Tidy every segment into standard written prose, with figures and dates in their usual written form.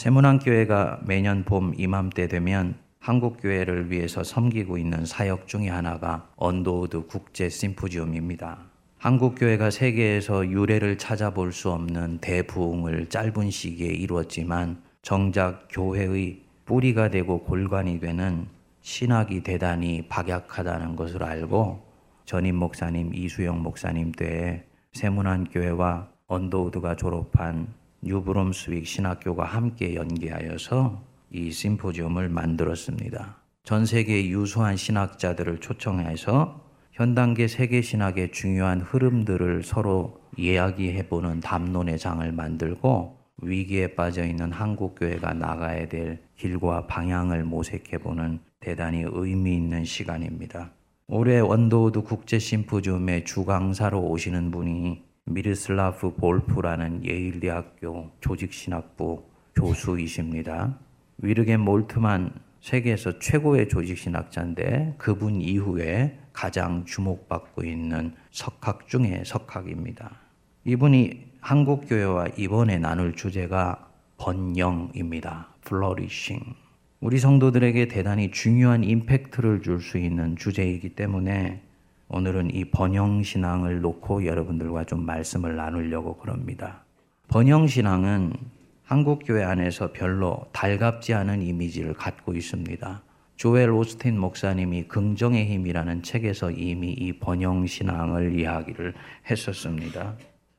세문안교회가 매년 봄 이맘때 되면 한국교회를 위해서 섬기고 있는 사역 중에 하나가 언더우드 국제 심포지움입니다. 한국교회가 세계에서 유례를 찾아볼 수 없는 대부흥을 짧은 시기에 이루었지만 정작 교회의 뿌리가 되고 골관이 되는 신학이 대단히 박약하다는 것을 알고 전임 목사님 이수영 목사님 때에 세문안교회와 언더우드가 졸업한 뉴브롬스윅 신학교가 함께 연계하여서 이 심포지움을 만들었습니다. 전 세계의 유수한 신학자들을 초청해서 현단계 세계신학의 중요한 흐름들을 서로 이야기해보는 담론의 장을 만들고 위기에 빠져있는 한국교회가 나가야 될 길과 방향을 모색해보는 대단히 의미 있는 시간입니다. 올해 언더우드 국제 심포지움의 주강사로 오시는 분이 미르슬라프 볼프라는 예일대학교 조직신학부 교수이십니다. 위르겐 몰트만 세계에서 최고의 조직신학자인데 그분 이후에 가장 주목받고 있는 석학 중에 석학입니다. 이분이 한국교회와 이번에 나눌 주제가 번영입니다. Flourishing. 우리 성도들에게 대단히 중요한 임팩트를 줄 수 있는 주제이기 때문에 오늘은 이 번영신앙을 놓고 여러분들과 좀 말씀을 나누려고 그럽니다. 번영신앙은 한국교회 안에서 별로 달갑지 않은 이미지를 갖고 있습니다. 조엘 오스틴 목사님이 긍정의 힘이라는 책에서 이미 이 번영신앙을 이야기를 했었습니다.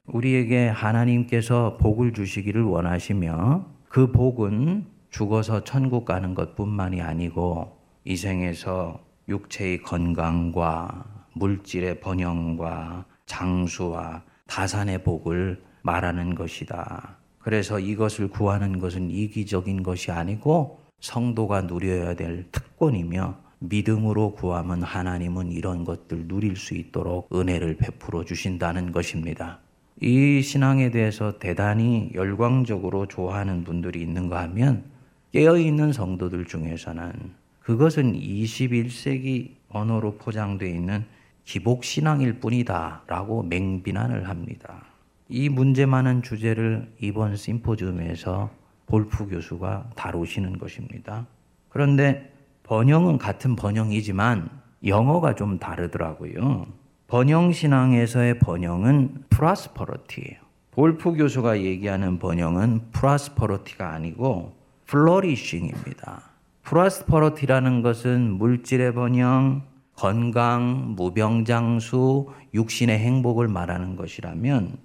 우리에게 하나님께서 복을 주시기를 원하시며 그 복은 죽어서 천국 가는 것뿐만이 아니고 이 생에서 육체의 건강과 물질의 번영과 장수와 다산의 복을 말하는 것이다. 그래서 이것을 구하는 것은 이기적인 것이 아니고 성도가 누려야 될 특권이며 믿음으로 구하면 하나님은 이런 것들 누릴 수 있도록 은혜를 베풀어 주신다는 것입니다. 이 신앙에 대해서 대단히 열광적으로 좋아하는 분들이 있는가 하면 깨어있는 성도들 중에서는 그것은 21세기 언어로 포장되어 있는 기복신앙일 뿐이다 라고 맹비난을 합니다. 이 문제만한 주제를 이번 심포지움에서 볼프 교수가 다루시는 것입니다. 그런데 번영은 같은 번영이지만 영어가 좀 다르더라고요. 번영신앙에서의 번영은 프로스퍼러티예요. 볼프 교수가 얘기하는 번영은 프로스퍼러티가 아니고 플러리싱입니다. 프로스퍼러티라는 것은 물질의 번영, 건강, 무병장수, 육신의 행복을 말하는 것이라면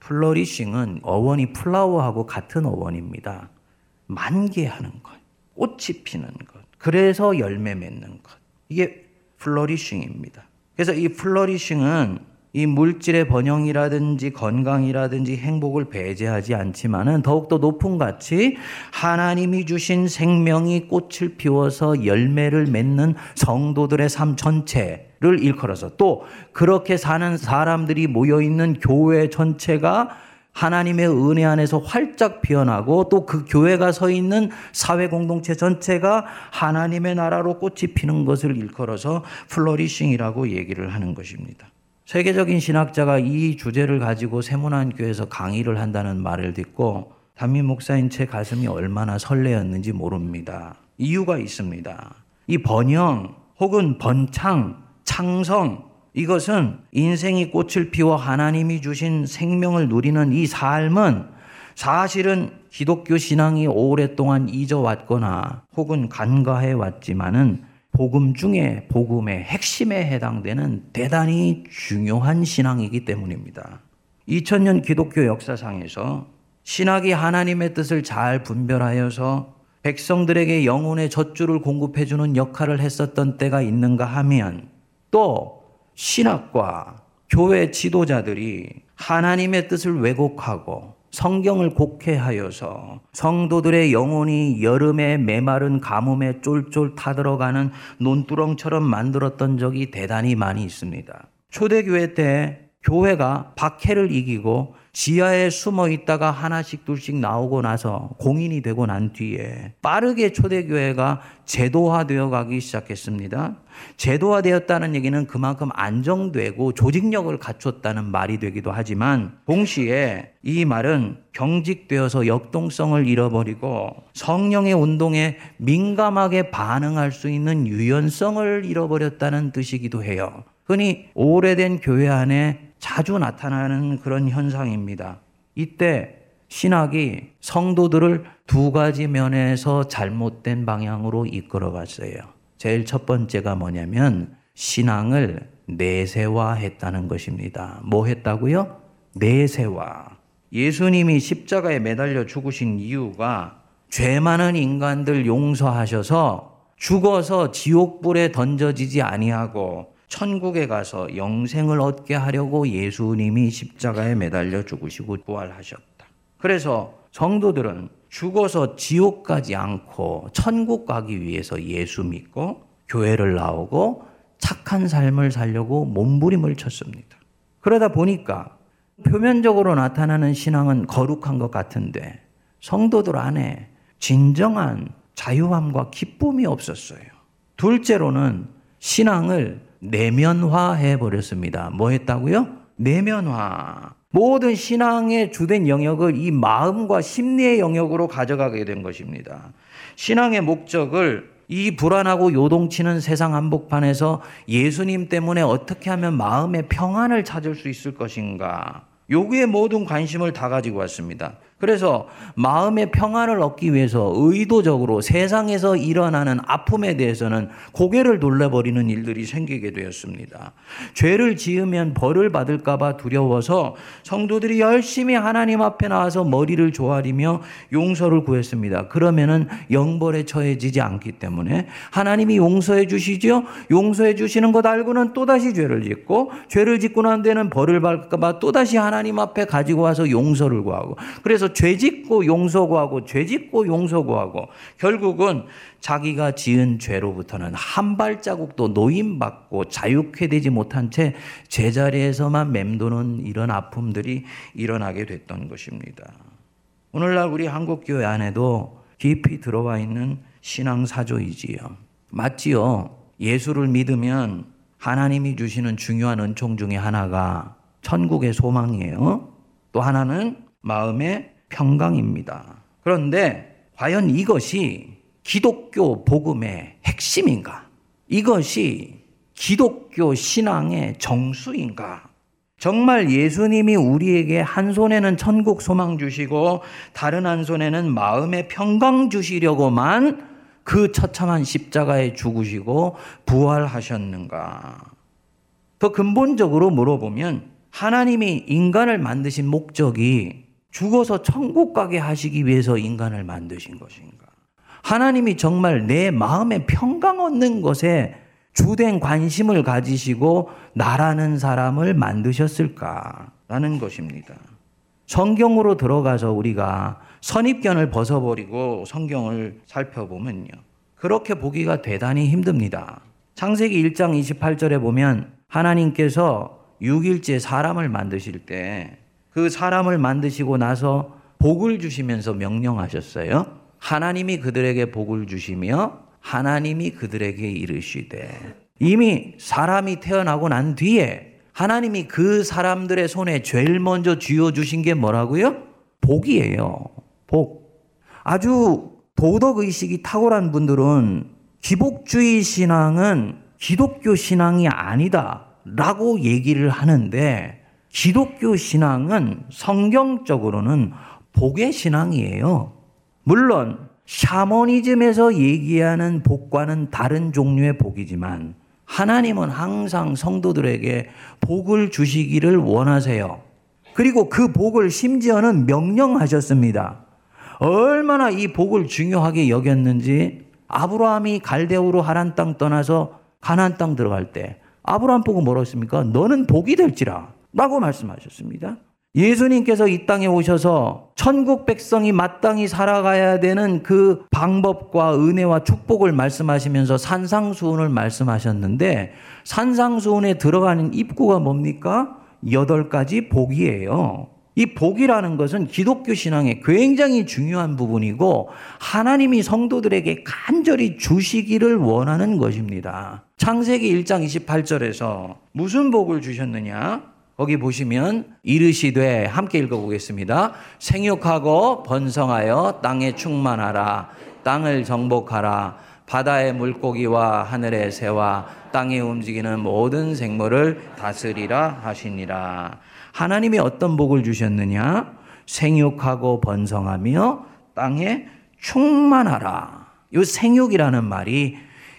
플러리싱은 어원이 플라워하고 같은 어원입니다. 만개하는 것, 꽃이 피는 것, 그래서 열매 맺는 것. 이게 플러리싱입니다. 그래서 이 플러리싱은 이 물질의 번영이라든지 건강이라든지 행복을 배제하지 않지만은 더욱더 높은 가치 하나님이 주신 생명이 꽃을 피워서 열매를 맺는 성도들의 삶 전체를 일컬어서 또 그렇게 사는 사람들이 모여있는 교회 전체가 하나님의 은혜 안에서 활짝 피어나고 또 그 교회가 서 있는 사회 공동체 전체가 하나님의 나라로 꽃이 피는 것을 일컬어서 플러리싱이라고 얘기를 하는 것입니다. 세계적인 신학자가 이 주제를 가지고 세문안교에서 강의를 한다는 말을 듣고 담임 목사인 제 가슴이 얼마나 설레었는지 모릅니다. 이유가 있습니다. 이 번영 혹은 번창, 창성 이것은 인생이 꽃을 피워 하나님이 주신 생명을 누리는 이 삶은 사실은 기독교 신앙이 오랫동안 잊어왔거나 혹은 간과해왔지만은 복음 중에 복음의 핵심에 해당되는 대단히 중요한 신앙이기 때문입니다. 2000년 기독교 역사상에서 신학이 하나님의 뜻을 잘 분별하여서 백성들에게 영혼의 젖줄을 공급해주는 역할을 했었던 때가 있는가 하면 또 신학과 교회 지도자들이 하나님의 뜻을 왜곡하고 성경을 곡해하여서 성도들의 영혼이 여름에 메마른 가뭄에 쫄쫄 타들어가는 논두렁처럼 만들었던 적이 대단히 많이 있습니다. 초대교회 때 교회가 박해를 이기고 지하에 숨어 있다가 하나씩 둘씩 나오고 나서 공인이 되고 난 뒤에 빠르게 초대교회가 제도화되어 가기 시작했습니다. 제도화되었다는 얘기는 그만큼 안정되고 조직력을 갖췄다는 말이 되기도 하지만 동시에 이 말은 경직되어서 역동성을 잃어버리고 성령의 운동에 민감하게 반응할 수 있는 유연성을 잃어버렸다는 뜻이기도 해요. 흔히 오래된 교회 안에 자주 나타나는 그런 현상입니다. 이때 신학이 성도들을 두 가지 면에서 잘못된 방향으로 이끌어갔어요. 제일 첫 번째가 뭐냐면 신앙을 내세화했다는 것입니다. 뭐 했다고요? 내세화. 예수님이 십자가에 매달려 죽으신 이유가 죄 많은 인간들 용서하셔서 죽어서 지옥불에 던져지지 아니하고 천국에 가서 영생을 얻게 하려고 예수님이 십자가에 매달려 죽으시고 부활하셨다. 그래서 성도들은 죽어서 지옥 가지 않고 천국 가기 위해서 예수 믿고 교회를 나오고 착한 삶을 살려고 몸부림을 쳤습니다. 그러다 보니까 표면적으로 나타나는 신앙은 거룩한 것 같은데 성도들 안에 진정한 자유함과 기쁨이 없었어요. 둘째로는 신앙을 내면화해버렸습니다. 뭐 했다고요? 내면화. 모든 신앙의 주된 영역을 이 마음과 심리의 영역으로 가져가게 된 것입니다. 신앙의 목적을 이 불안하고 요동치는 세상 한복판에서 예수님 때문에 어떻게 하면 마음의 평안을 찾을 수 있을 것인가. 여기에 모든 관심을 다 가지고 왔습니다. 그래서 마음의 평안을 얻기 위해서 의도적으로 세상에서 일어나는 아픔에 대해서는 고개를 돌려버리는 일들이 생기게 되었습니다. 죄를 지으면 벌을 받을까 봐 두려워서 성도들이 열심히 하나님 앞에 나와서 머리를 조아리며 용서를 구했습니다. 그러면은 영벌에 처해지지 않기 때문에 하나님이 용서해 주시죠. 용서해 주시는 것 알고는 또다시 죄를 짓고 죄를 짓고 난 데는 벌을 받을까 봐 또다시 하나님 앞에 가지고 와서 용서를 구하고 그래서 죄짓고 용서구하고 죄짓고 용서구하고 결국은 자기가 지은 죄로부터는 한 발자국도 노임받고 자유케 되지 못한 채 제자리에서만 맴도는 이런 아픔들이 일어나게 됐던 것입니다. 오늘날 우리 한국교회 안에도 깊이 들어와 있는 신앙사조이지요. 맞지요. 예수를 믿으면 하나님이 주시는 중요한 은총 중에 하나가 천국의 소망이에요. 또 하나는 마음의 평강입니다. 그런데 과연 이것이 기독교 복음의 핵심인가? 이것이 기독교 신앙의 정수인가? 정말 예수님이 우리에게 한 손에는 천국 소망 주시고 다른 한 손에는 마음의 평강 주시려고만 그 처참한 십자가에 죽으시고 부활하셨는가? 더 근본적으로 물어보면 하나님이 인간을 만드신 목적이 죽어서 천국 가게 하시기 위해서 인간을 만드신 것인가? 하나님이 정말 내 마음에 평강 얻는 것에 주된 관심을 가지시고 나라는 사람을 만드셨을까라는 것입니다. 성경으로 들어가서 우리가 선입견을 벗어버리고 성경을 살펴보면요. 그렇게 보기가 대단히 힘듭니다. 창세기 1장 28절에 보면 하나님께서 6일째 사람을 만드실 때 그 사람을 만드시고 나서 복을 주시면서 명령하셨어요. 하나님이 그들에게 복을 주시며 하나님이 그들에게 이르시되. 이미 사람이 태어나고 난 뒤에 하나님이 그 사람들의 손에 제일 먼저 쥐어주신 게 뭐라고요? 복이에요. 복. 아주 도덕의식이 탁월한 분들은 기복주의 신앙은 기독교 신앙이 아니다라고 얘기를 하는데 기독교 신앙은 성경적으로는 복의 신앙이에요. 물론 샤머니즘에서 얘기하는 복과는 다른 종류의 복이지만 하나님은 항상 성도들에게 복을 주시기를 원하세요. 그리고 그 복을 심지어는 명령하셨습니다. 얼마나 이 복을 중요하게 여겼는지 아브라함이 갈대우로 하란 땅 떠나서 가나안 땅 들어갈 때 아브라함 보고 뭐라고 했습니까? 너는 복이 될지라. 라고 말씀하셨습니다. 예수님께서 이 땅에 오셔서 천국 백성이 마땅히 살아가야 되는 그 방법과 은혜와 축복을 말씀하시면서 산상수훈을 말씀하셨는데 산상수훈에 들어가는 입구가 뭡니까? 여덟 가지 복이에요. 이 복이라는 것은 기독교 신앙의 굉장히 중요한 부분이고 하나님이 성도들에게 간절히 주시기를 원하는 것입니다. 창세기 1장 28절에서 무슨 복을 주셨느냐? 거기 보시면 이르시되, 함께 읽어보겠습니다. 생육하고 번성하여 땅에 충만하라. 땅을 정복하라. 바다의 물고기와 하늘의 새와 땅에 움직이는 모든 생물을 다스리라 하시니라. 하나님이 어떤 복을 주셨느냐? 생육하고 번성하며 땅에 충만하라. 이 생육이라는 말이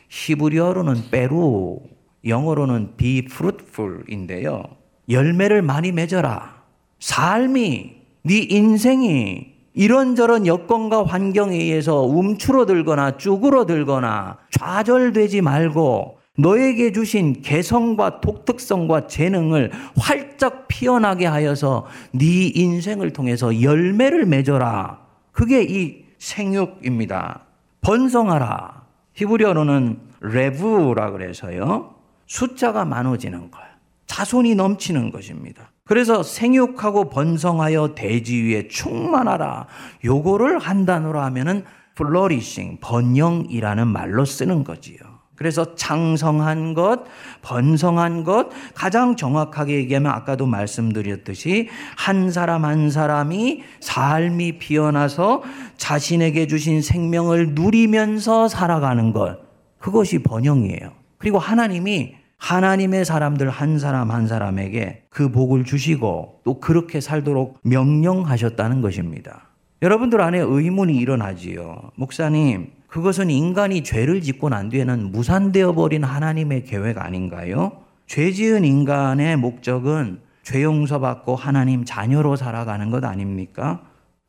히브리어로는 빼루, 영어로는 be fruitful인데요. 열매를 많이 맺어라. 삶이, 네 인생이 이런저런 여건과 환경에 의해서 움츠러들거나 쭈그러들거나 좌절되지 말고 너에게 주신 개성과 독특성과 재능을 활짝 피어나게 하여서 네 인생을 통해서 열매를 맺어라. 그게 이 생육입니다. 번성하라. 히브리어로는 레브라 그래서요. 숫자가 많아지는 거예요. 자손이 넘치는 것입니다. 그래서 생육하고 번성하여 대지 위에 충만하라. 요거를 한 단어로 하면은 flourishing, 번영이라는 말로 쓰는 거지요. 그래서 창성한 것, 번성한 것, 가장 정확하게 얘기하면 아까도 말씀드렸듯이 한 사람 한 사람이 삶이 피어나서 자신에게 주신 생명을 누리면서 살아가는 것. 그것이 번영이에요. 그리고 하나님이 하나님의 사람들 한 사람 한 사람에게 그 복을 주시고 또 그렇게 살도록 명령하셨다는 것입니다. 여러분들 안에 의문이 일어나지요. 목사님, 그것은 인간이 죄를 짓고 난 뒤에는 무산되어 버린 하나님의 계획 아닌가요? 죄 지은 인간의 목적은 죄 용서받고 하나님 자녀로 살아가는 것 아닙니까?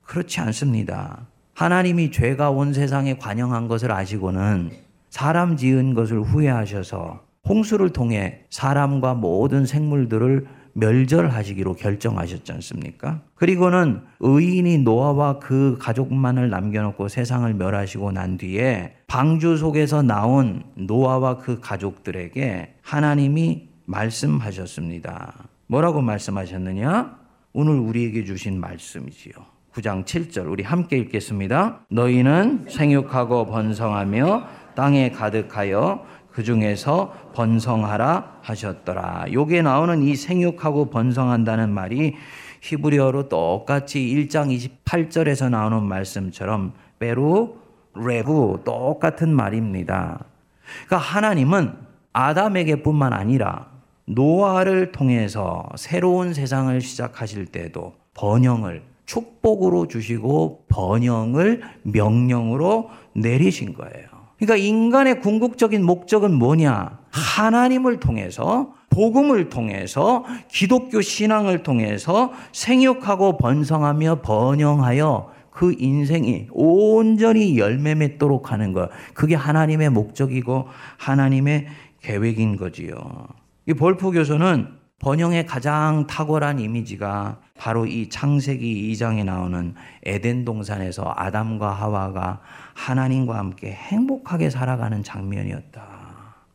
그렇지 않습니다. 하나님이 죄가 온 세상에 관영한 것을 아시고는 사람 지은 것을 후회하셔서 홍수를 통해 사람과 모든 생물들을 멸절하시기로 결정하셨지 않습니까? 그리고는 의인이 노아와 그 가족만을 남겨놓고 세상을 멸하시고 난 뒤에 방주 속에서 나온 노아와 그 가족들에게 하나님이 말씀하셨습니다. 뭐라고 말씀하셨느냐? 오늘 우리에게 주신 말씀이지요. 9장 7절 우리 함께 읽겠습니다. 너희는 생육하고 번성하며 땅에 가득하여 그 중에서 번성하라 하셨더라. 요게 나오는 이 생육하고 번성한다는 말이 히브리어로 똑같이 1장 28절에서 나오는 말씀처럼 베루, 레부 똑같은 말입니다. 그러니까 하나님은 아담에게 뿐만 아니라 노아를 통해서 새로운 세상을 시작하실 때도 번영을 축복으로 주시고 번영을 명령으로 내리신 거예요. 그러니까 인간의 궁극적인 목적은 뭐냐? 하나님을 통해서, 복음을 통해서, 기독교 신앙을 통해서 생육하고 번성하며 번영하여 그 인생이 온전히 열매 맺도록 하는 것. 그게 하나님의 목적이고 하나님의 계획인 거지요. 이 볼프 교수는 번영의 가장 탁월한 이미지가 바로 이 창세기 2장에 나오는 에덴 동산에서 아담과 하와가 하나님과 함께 행복하게 살아가는 장면이었다.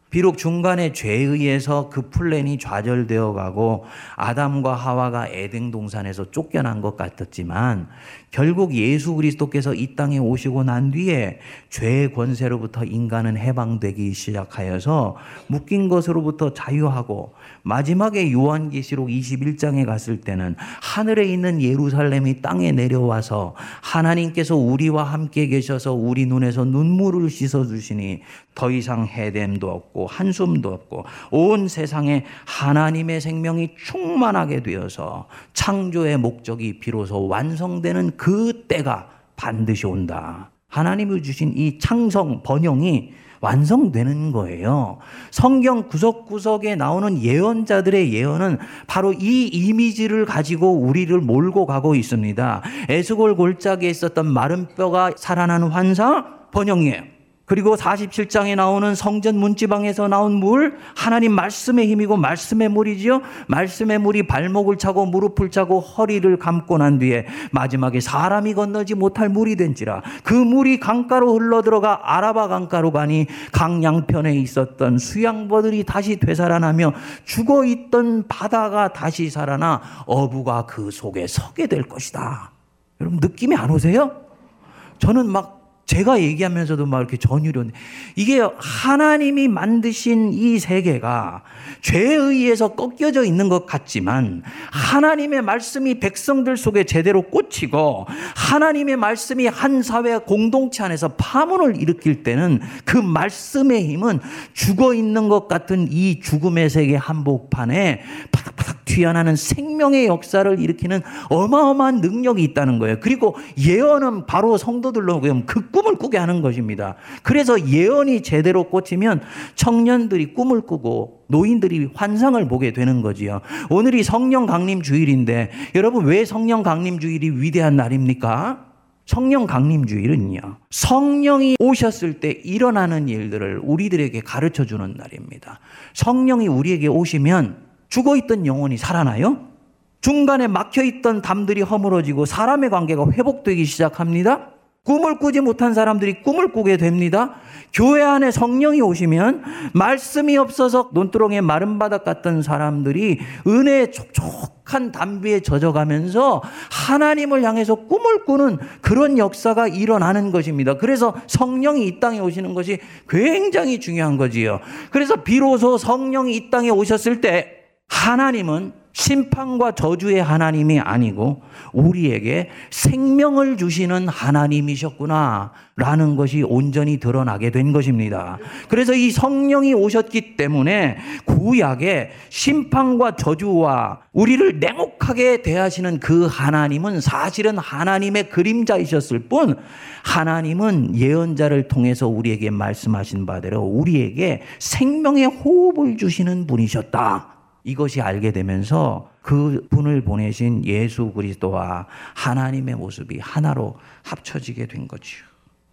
비록 중간에 죄에 의해서 그 플랜이 좌절되어 가고 아담과 하와가 에덴 동산에서 쫓겨난 것 같았지만 결국 예수 그리스도께서 이 땅에 오시고 난 뒤에 죄의 권세로부터 인간은 해방되기 시작하여서 묶인 것으로부터 자유하고 마지막에 요한계시록 21장에 갔을 때는 하늘에 있는 예루살렘이 땅에 내려와서 하나님께서 우리와 함께 계셔서 우리 눈에서 눈물을 씻어주시니 더 이상 해됨도 없고 한숨도 없고 온 세상에 하나님의 생명이 충만하게 되어서 창조의 목적이 비로소 완성되는 그 때가 반드시 온다. 하나님이 주신 이 창성 번영이 완성되는 거예요. 성경 구석구석에 나오는 예언자들의 예언은 바로 이 이미지를 가지고 우리를 몰고 가고 있습니다. 에스골 골짜기에 있었던 마른 뼈가 살아나는 환상 번영이에요. 그리고 47장에 나오는 성전 문지방에서 나온 물, 하나님 말씀의 힘이고 말씀의 물이지요. 말씀의 물이 발목을 차고 무릎을 차고 허리를 감고 난 뒤에 마지막에 사람이 건너지 못할 물이 된지라. 그 물이 강가로 흘러들어가 아라바 강가로 가니 강 양편에 있었던 수양버들이 다시 되살아나며 죽어있던 바다가 다시 살아나 어부가 그 속에 서게 될 것이다. 여러분 느낌이 안 오세요? 저는 막 제가 얘기하면서도 막 이렇게 전율이, 이게 하나님이 만드신 이 세계가 죄에 의해서 꺾여져 있는 것 같지만 하나님의 말씀이 백성들 속에 제대로 꽂히고 하나님의 말씀이 한 사회 공동체 안에서 파문을 일으킬 때는 그 말씀의 힘은 죽어 있는 것 같은 이 죽음의 세계 한복판에 파닥파닥 튀어나는 생명의 역사를 일으키는 어마어마한 능력이 있다는 거예요. 그리고 예언은 바로 성도들로 그 꿈을 꾸게 하는 것입니다. 그래서 예언이 제대로 꽂히면 청년들이 꿈을 꾸고 노인들이 환상을 보게 되는 거지요. 오늘이 성령 강림 주일인데 여러분 왜 성령 강림 주일이 위대한 날입니까? 성령 강림 주일은요, 성령이 오셨을 때 일어나는 일들을 우리들에게 가르쳐주는 날입니다. 성령이 우리에게 오시면 죽어있던 영혼이 살아나요. 중간에 막혀있던 담들이 허물어지고 사람의 관계가 회복되기 시작합니다. 꿈을 꾸지 못한 사람들이 꿈을 꾸게 됩니다. 교회 안에 성령이 오시면 말씀이 없어서 논두렁에 마른 바닥 같던 사람들이 은혜의 촉촉한 담비에 젖어가면서 하나님을 향해서 꿈을 꾸는 그런 역사가 일어나는 것입니다. 그래서 성령이 이 땅에 오시는 것이 굉장히 중요한 거지요. 그래서 비로소 성령이 이 땅에 오셨을 때 하나님은 심판과 저주의 하나님이 아니고 우리에게 생명을 주시는 하나님이셨구나 라는 것이 온전히 드러나게 된 것입니다. 그래서 이 성령이 오셨기 때문에 구약의 심판과 저주와 우리를 냉혹하게 대하시는 그 하나님은 사실은 하나님의 그림자이셨을 뿐 하나님은 예언자를 통해서 우리에게 말씀하신 바대로 우리에게 생명의 호흡을 주시는 분이셨다. 이것이 알게 되면서 그 분을 보내신 예수 그리스도와 하나님의 모습이 하나로 합쳐지게 된 거죠.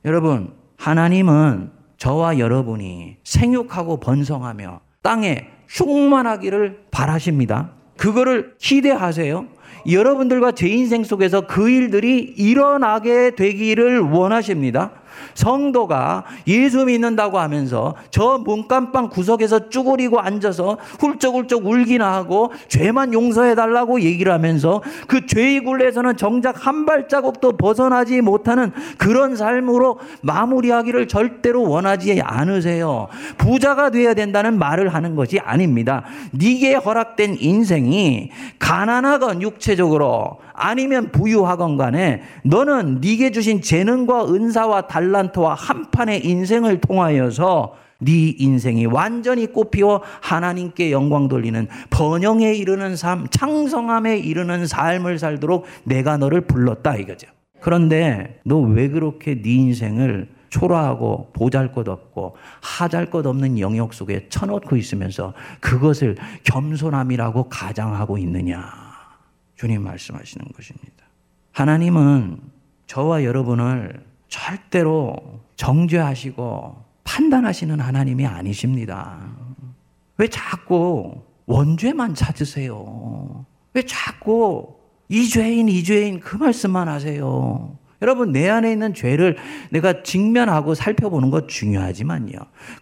여러분, 하나님은 저와 여러분이 생육하고 번성하며 땅에 충만하기를 바라십니다. 그거를 기대하세요. 여러분들과 제 인생 속에서 그 일들이 일어나게 되기를 원하십니다. 성도가 예수 믿는다고 하면서 저 문간방 구석에서 쭈그리고 앉아서 훌쩍훌쩍 울기나 하고 죄만 용서해달라고 얘기를 하면서 그 죄의 굴레에서는 정작 한 발자국도 벗어나지 못하는 그런 삶으로 마무리하기를 절대로 원하지 않으세요. 부자가 되어야 된다는 말을 하는 것이 아닙니다. 네게 허락된 인생이 가난하건 육체적으로 아니면 부유하건 간에 너는 네게 주신 재능과 은사와 달란트와 한 판의 인생을 통하여서 네 인생이 완전히 꽃피워 하나님께 영광 돌리는 번영에 이르는 삶, 창성함에 이르는 삶을 살도록 내가 너를 불렀다 이거죠. 그런데 너 왜 그렇게 네 인생을 초라하고 보잘것없고 하잘것없는 영역 속에 쳐넣고 있으면서 그것을 겸손함이라고 가장하고 있느냐. 주님 말씀하시는 것입니다. 하나님은 저와 여러분을 절대로 정죄하시고 판단하시는 하나님이 아니십니다. 왜 자꾸 원죄만 찾으세요? 왜 자꾸 이 죄인 그 말씀만 하세요? 여러분, 내 안에 있는 죄를 내가 직면하고 살펴보는 것 중요하지만요,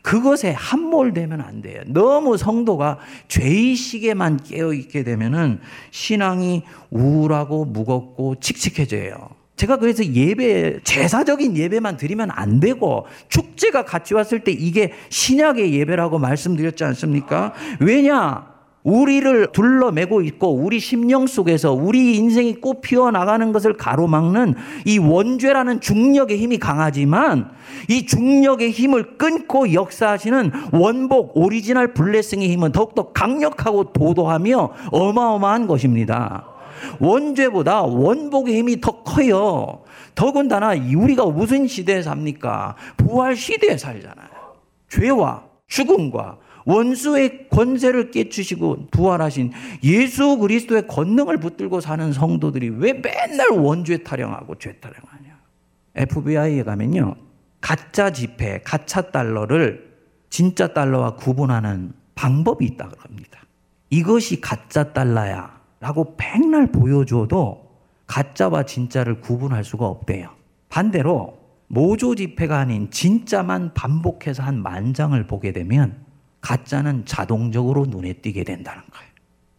그것에 함몰되면 안 돼요. 너무 성도가 죄의식에만 깨어있게 되면은 신앙이 우울하고 무겁고 칙칙해져요. 제가 그래서 예배, 제사적인 예배만 드리면 안 되고 축제가 같이 왔을 때 이게 신약의 예배라고 말씀드렸지 않습니까? 왜냐? 우리를 둘러매고 있고 우리 심령 속에서 우리 인생이 꽃피어 나가는 것을 가로막는 이 원죄라는 중력의 힘이 강하지만 이 중력의 힘을 끊고 역사하시는 원복 오리지널 블레싱의 힘은 더욱더 강력하고 도도하며 어마어마한 것입니다. 원죄보다 원복의 힘이 더 커요. 더군다나 우리가 무슨 시대에 삽니까? 부활 시대에 살잖아요. 죄와 죽음과 원수의 권세를 깨치시고 부활하신 예수 그리스도의 권능을 붙들고 사는 성도들이 왜 맨날 원죄 타령하고 죄 타령하냐. FBI에 가면요, 가짜 지폐, 가짜 달러를 진짜 달러와 구분하는 방법이 있다고 합니다. 이것이 가짜 달러야 라고 백날 보여줘도 가짜와 진짜를 구분할 수가 없대요. 반대로 모조 지폐가 아닌 진짜만 반복해서 한 만장을 보게 되면 가짜는 자동적으로 눈에 띄게 된다는 거예요.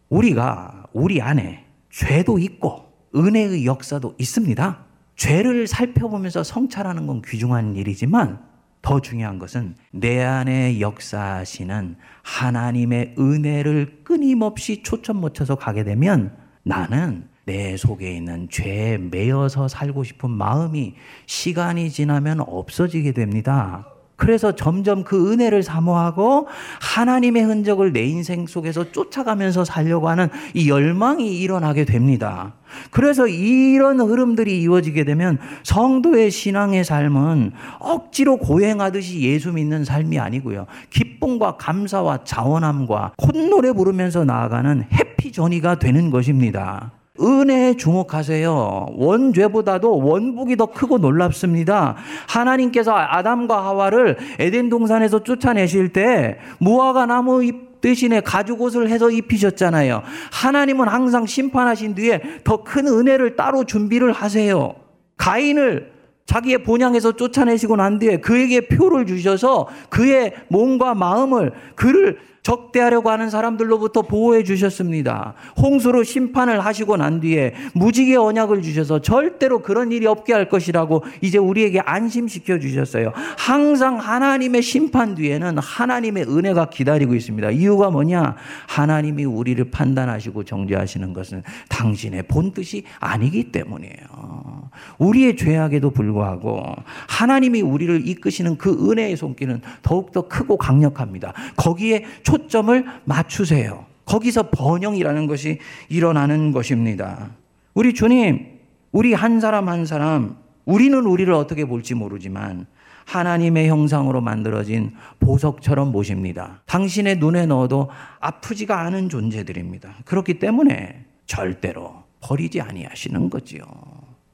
우리가 우리 안에 죄도 있고 은혜의 역사도 있습니다. 죄를 살펴보면서 성찰하는 건 귀중한 일이지만 더 중요한 것은 내 안에 역사하시는 하나님의 은혜를 끊임없이 초점 맞춰서 가게 되면 나는 내 속에 있는 죄에 매여서 살고 싶은 마음이 시간이 지나면 없어지게 됩니다. 그래서 점점 그 은혜를 사모하고 하나님의 흔적을 내 인생 속에서 쫓아가면서 살려고 하는 이 열망이 일어나게 됩니다. 그래서 이런 흐름들이 이어지게 되면 성도의 신앙의 삶은 억지로 고행하듯이 예수 믿는 삶이 아니고요. 기쁨과 감사와 자원함과 콧노래 부르면서 나아가는 해피 전이가 되는 것입니다. 은혜에 주목하세요. 원죄보다도 원복이 더 크고 놀랍습니다. 하나님께서 아담과 하와를 에덴 동산에서 쫓아내실 때 무화과 나무 대신에 가죽옷을 해서 입히셨잖아요. 하나님은 항상 심판하신 뒤에 더 큰 은혜를 따로 준비를 하세요. 가인을 자기의 본향에서 쫓아내시고 난 뒤에 그에게 표를 주셔서 그의 몸과 마음을 그를 적대하려고 하는 사람들로부터 보호해 주셨습니다. 홍수로 심판을 하시고 난 뒤에 무지개 언약을 주셔서 절대로 그런 일이 없게 할 것이라고 이제 우리에게 안심시켜 주셨어요. 항상 하나님의 심판 뒤에는 하나님의 은혜가 기다리고 있습니다. 이유가 뭐냐? 하나님이 우리를 판단하시고 정죄하시는 것은 당신의 본뜻이 아니기 때문이에요. 우리의 죄악에도 불구하고 하나님이 우리를 이끄시는 그 은혜의 손길은 더욱더 크고 강력합니다. 거기에 초점을 맞추세요. 거기서 번영이라는 것이 일어나는 것입니다. 우리 주님, 우리 한 사람 한 사람, 우리는 우리를 어떻게 볼지 모르지만 하나님의 형상으로 만들어진 보석처럼 모십니다. 당신의 눈에 넣어도 아프지가 않은 존재들입니다. 그렇기 때문에 절대로 버리지 아니하시는 거지요.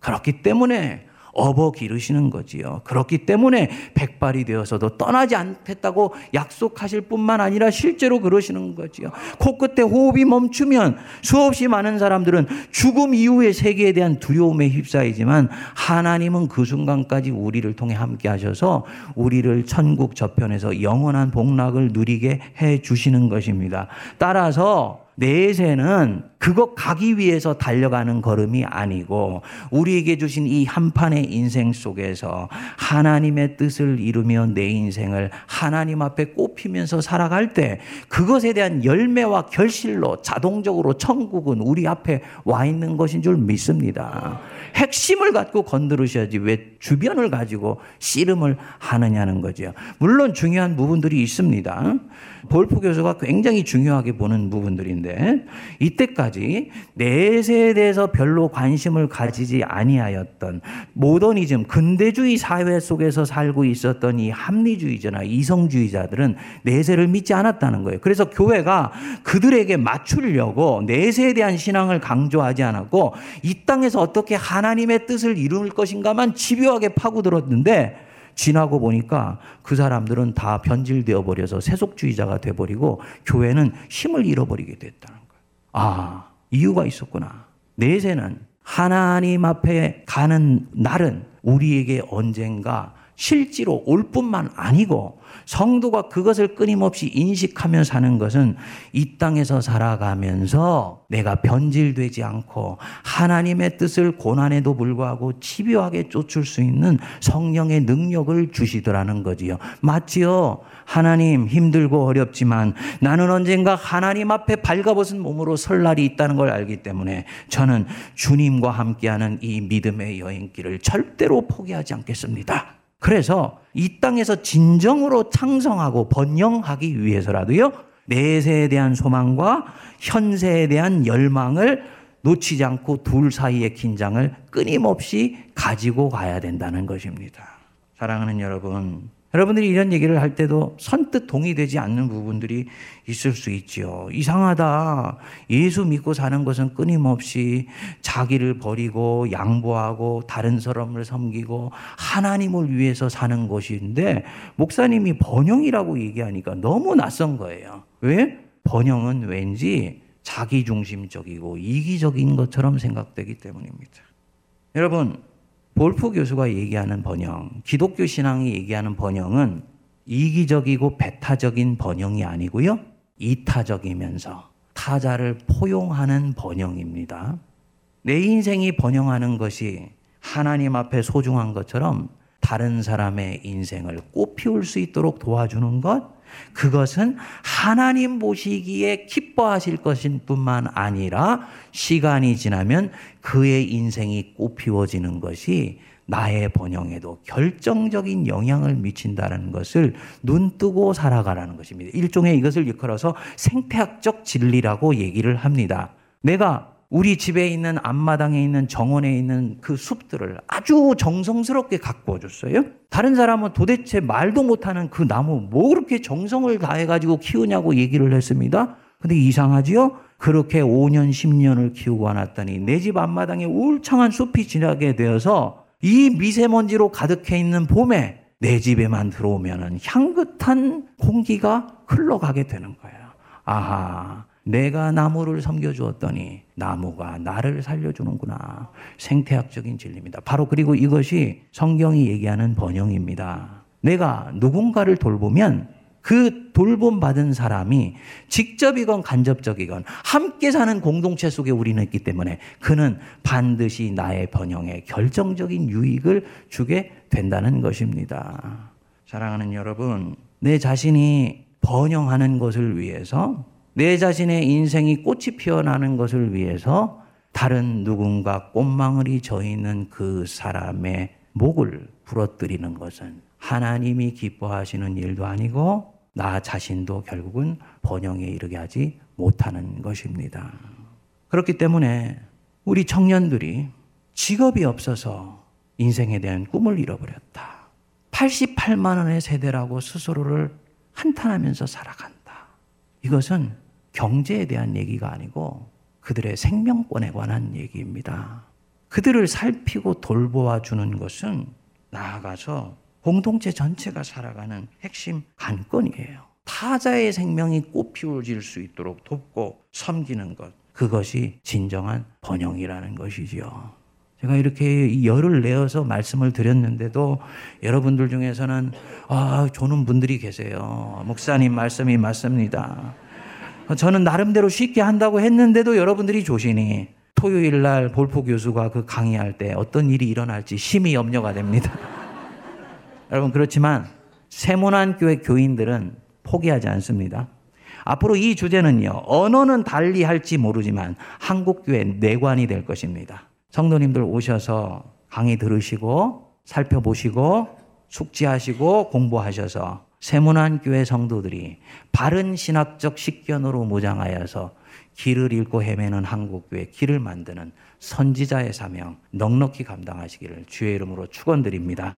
그렇기 때문에 업어 기르시는 거지요. 그렇기 때문에 백발이 되어서도 떠나지 않겠다고 약속하실 뿐만 아니라 실제로 그러시는 거지요. 코끝에 호흡이 멈추면 수없이 많은 사람들은 죽음 이후의 세계에 대한 두려움에 휩싸이지만 하나님은 그 순간까지 우리를 통해 함께 하셔서 우리를 천국 저편에서 영원한 복락을 누리게 해 주시는 것입니다. 따라서 내세는 그것 가기 위해서 달려가는 걸음이 아니고 우리에게 주신 이 한판의 인생 속에서 하나님의 뜻을 이루며 내 인생을 하나님 앞에 꼽히면서 살아갈 때 그것에 대한 열매와 결실로 자동적으로 천국은 우리 앞에 와 있는 것인 줄 믿습니다. 핵심을 갖고 건드리셔야지 왜 주변을 가지고 씨름을 하느냐는 거죠. 물론 중요한 부분들이 있습니다. 볼프 교수가 굉장히 중요하게 보는 부분들인데 이때까지 내세에 대해서 별로 관심을 가지지 아니하였던 모더니즘, 근대주의 사회 속에서 살고 있었던 이 합리주의자나 이성주의자들은 내세를 믿지 않았다는 거예요. 그래서 교회가 그들에게 맞추려고 내세에 대한 신앙을 강조하지 않았고 이 땅에서 어떻게 하나님의 뜻을 이룰 것인가만 집요하게 파고들었는데 지나고 보니까 그 사람들은 다 변질되어 버려서 세속주의자가 돼버리고 교회는 힘을 잃어버리게 됐다는 거예요. 아, 이유가 있었구나. 내세는 하나님 앞에 가는 날은 우리에게 언젠가 실제로 올 뿐만 아니고 성도가 그것을 끊임없이 인식하며 사는 것은 이 땅에서 살아가면서 내가 변질되지 않고 하나님의 뜻을 고난에도 불구하고 집요하게 쫓을 수 있는 성령의 능력을 주시더라는 거지요. 맞지요? 하나님, 힘들고 어렵지만 나는 언젠가 하나님 앞에 발가벗은 몸으로 설 날이 있다는 걸 알기 때문에 저는 주님과 함께하는 이 믿음의 여행길을 절대로 포기하지 않겠습니다. 그래서 이 땅에서 진정으로 창성하고 번영하기 위해서라도요, 내세에 대한 소망과 현세에 대한 열망을 놓치지 않고 둘 사이의 긴장을 끊임없이 가지고 가야 된다는 것입니다. 사랑하는 여러분, 여러분들이 이런 얘기를 할 때도 선뜻 동의되지 않는 부분들이 있을 수 있지요. 이상하다. 예수 믿고 사는 것은 끊임없이 자기를 버리고 양보하고 다른 사람을 섬기고 하나님을 위해서 사는 것인데 목사님이 번영이라고 얘기하니까 너무 낯선 거예요. 왜? 번영은 왠지 자기중심적이고 이기적인 것처럼 생각되기 때문입니다. 여러분, 볼프 교수가 얘기하는 번영, 기독교 신앙이 얘기하는 번영은 이기적이고 배타적인 번영이 아니고요. 이타적이면서 타자를 포용하는 번영입니다. 내 인생이 번영하는 것이 하나님 앞에 소중한 것처럼 다른 사람의 인생을 꽃피울 수 있도록 도와주는 것, 그것은 하나님 보시기에 기뻐하실 것인 뿐만 아니라 시간이 지나면 그의 인생이 꽃피워지는 것이 나의 번영에도 결정적인 영향을 미친다는 것을 눈뜨고 살아가라는 것입니다. 일종의 이것을 일컬어서 생태학적 진리라고 얘기를 합니다. 내가 우리 집에 있는 앞마당에 있는 정원에 있는 그 숲들을 아주 정성스럽게 가꾸어 줬어요. 다른 사람은 도대체 말도 못하는 그 나무 뭐 그렇게 정성을 다해가지고 키우냐고 얘기를 했습니다. 근데 이상하지요? 그렇게 5년, 10년을 키우고 왔더니 내 집 앞마당에 울창한 숲이 지나게 되어서 이 미세먼지로 가득해 있는 봄에 내 집에만 들어오면 향긋한 공기가 흘러가게 되는 거예요. 아하. 내가 나무를 섬겨주었더니 나무가 나를 살려주는구나. 생태학적인 진리입니다. 바로 그리고 이것이 성경이 얘기하는 번영입니다. 내가 누군가를 돌보면 그 돌봄받은 사람이 직접이건 간접적이건 함께 사는 공동체 속에 우리는 있기 때문에 그는 반드시 나의 번영에 결정적인 유익을 주게 된다는 것입니다. 사랑하는 여러분, 내 자신이 번영하는 것을 위해서 내 자신의 인생이 꽃이 피어나는 것을 위해서 다른 누군가 꽃망울이 져있는 그 사람의 목을 부러뜨리는 것은 하나님이 기뻐하시는 일도 아니고 나 자신도 결국은 번영에 이르게 하지 못하는 것입니다. 그렇기 때문에 우리 청년들이 직업이 없어서 인생에 대한 꿈을 잃어버렸다. 88만 원의 세대라고 스스로를 한탄하면서 살아간다. 이것은 경제에 대한 얘기가 아니고 그들의 생명권에 관한 얘기입니다. 그들을 살피고 돌보아 주는 것은 나아가서 공동체 전체가 살아가는 핵심 관건이에요. 타자의 생명이 꽃피워질 수 있도록 돕고 섬기는 것, 그것이 진정한 번영이라는 것이지요. 제가 이렇게 열을 내어서 말씀을 드렸는데도 여러분들 중에서는 조는 분들이 계세요. 목사님 말씀이 맞습니다. 저는 나름대로 쉽게 한다고 했는데도 여러분들이 조시니 토요일 날 볼프 교수가 그 강의할 때 어떤 일이 일어날지 심히 염려가 됩니다. 여러분, 그렇지만 세모난 교회 교인들은 포기하지 않습니다. 앞으로 이 주제는요, 언어는 달리 할지 모르지만 한국교회 내관이 될 것입니다. 성도님들 오셔서 강의 들으시고 살펴보시고 숙지하시고 공부하셔서 세문안 교회 성도들이 바른 신학적 식견으로 무장하여서 길을 잃고 헤매는 한국교회 길을 만드는 선지자의 사명 넉넉히 감당하시기를 주의 이름으로 축원드립니다.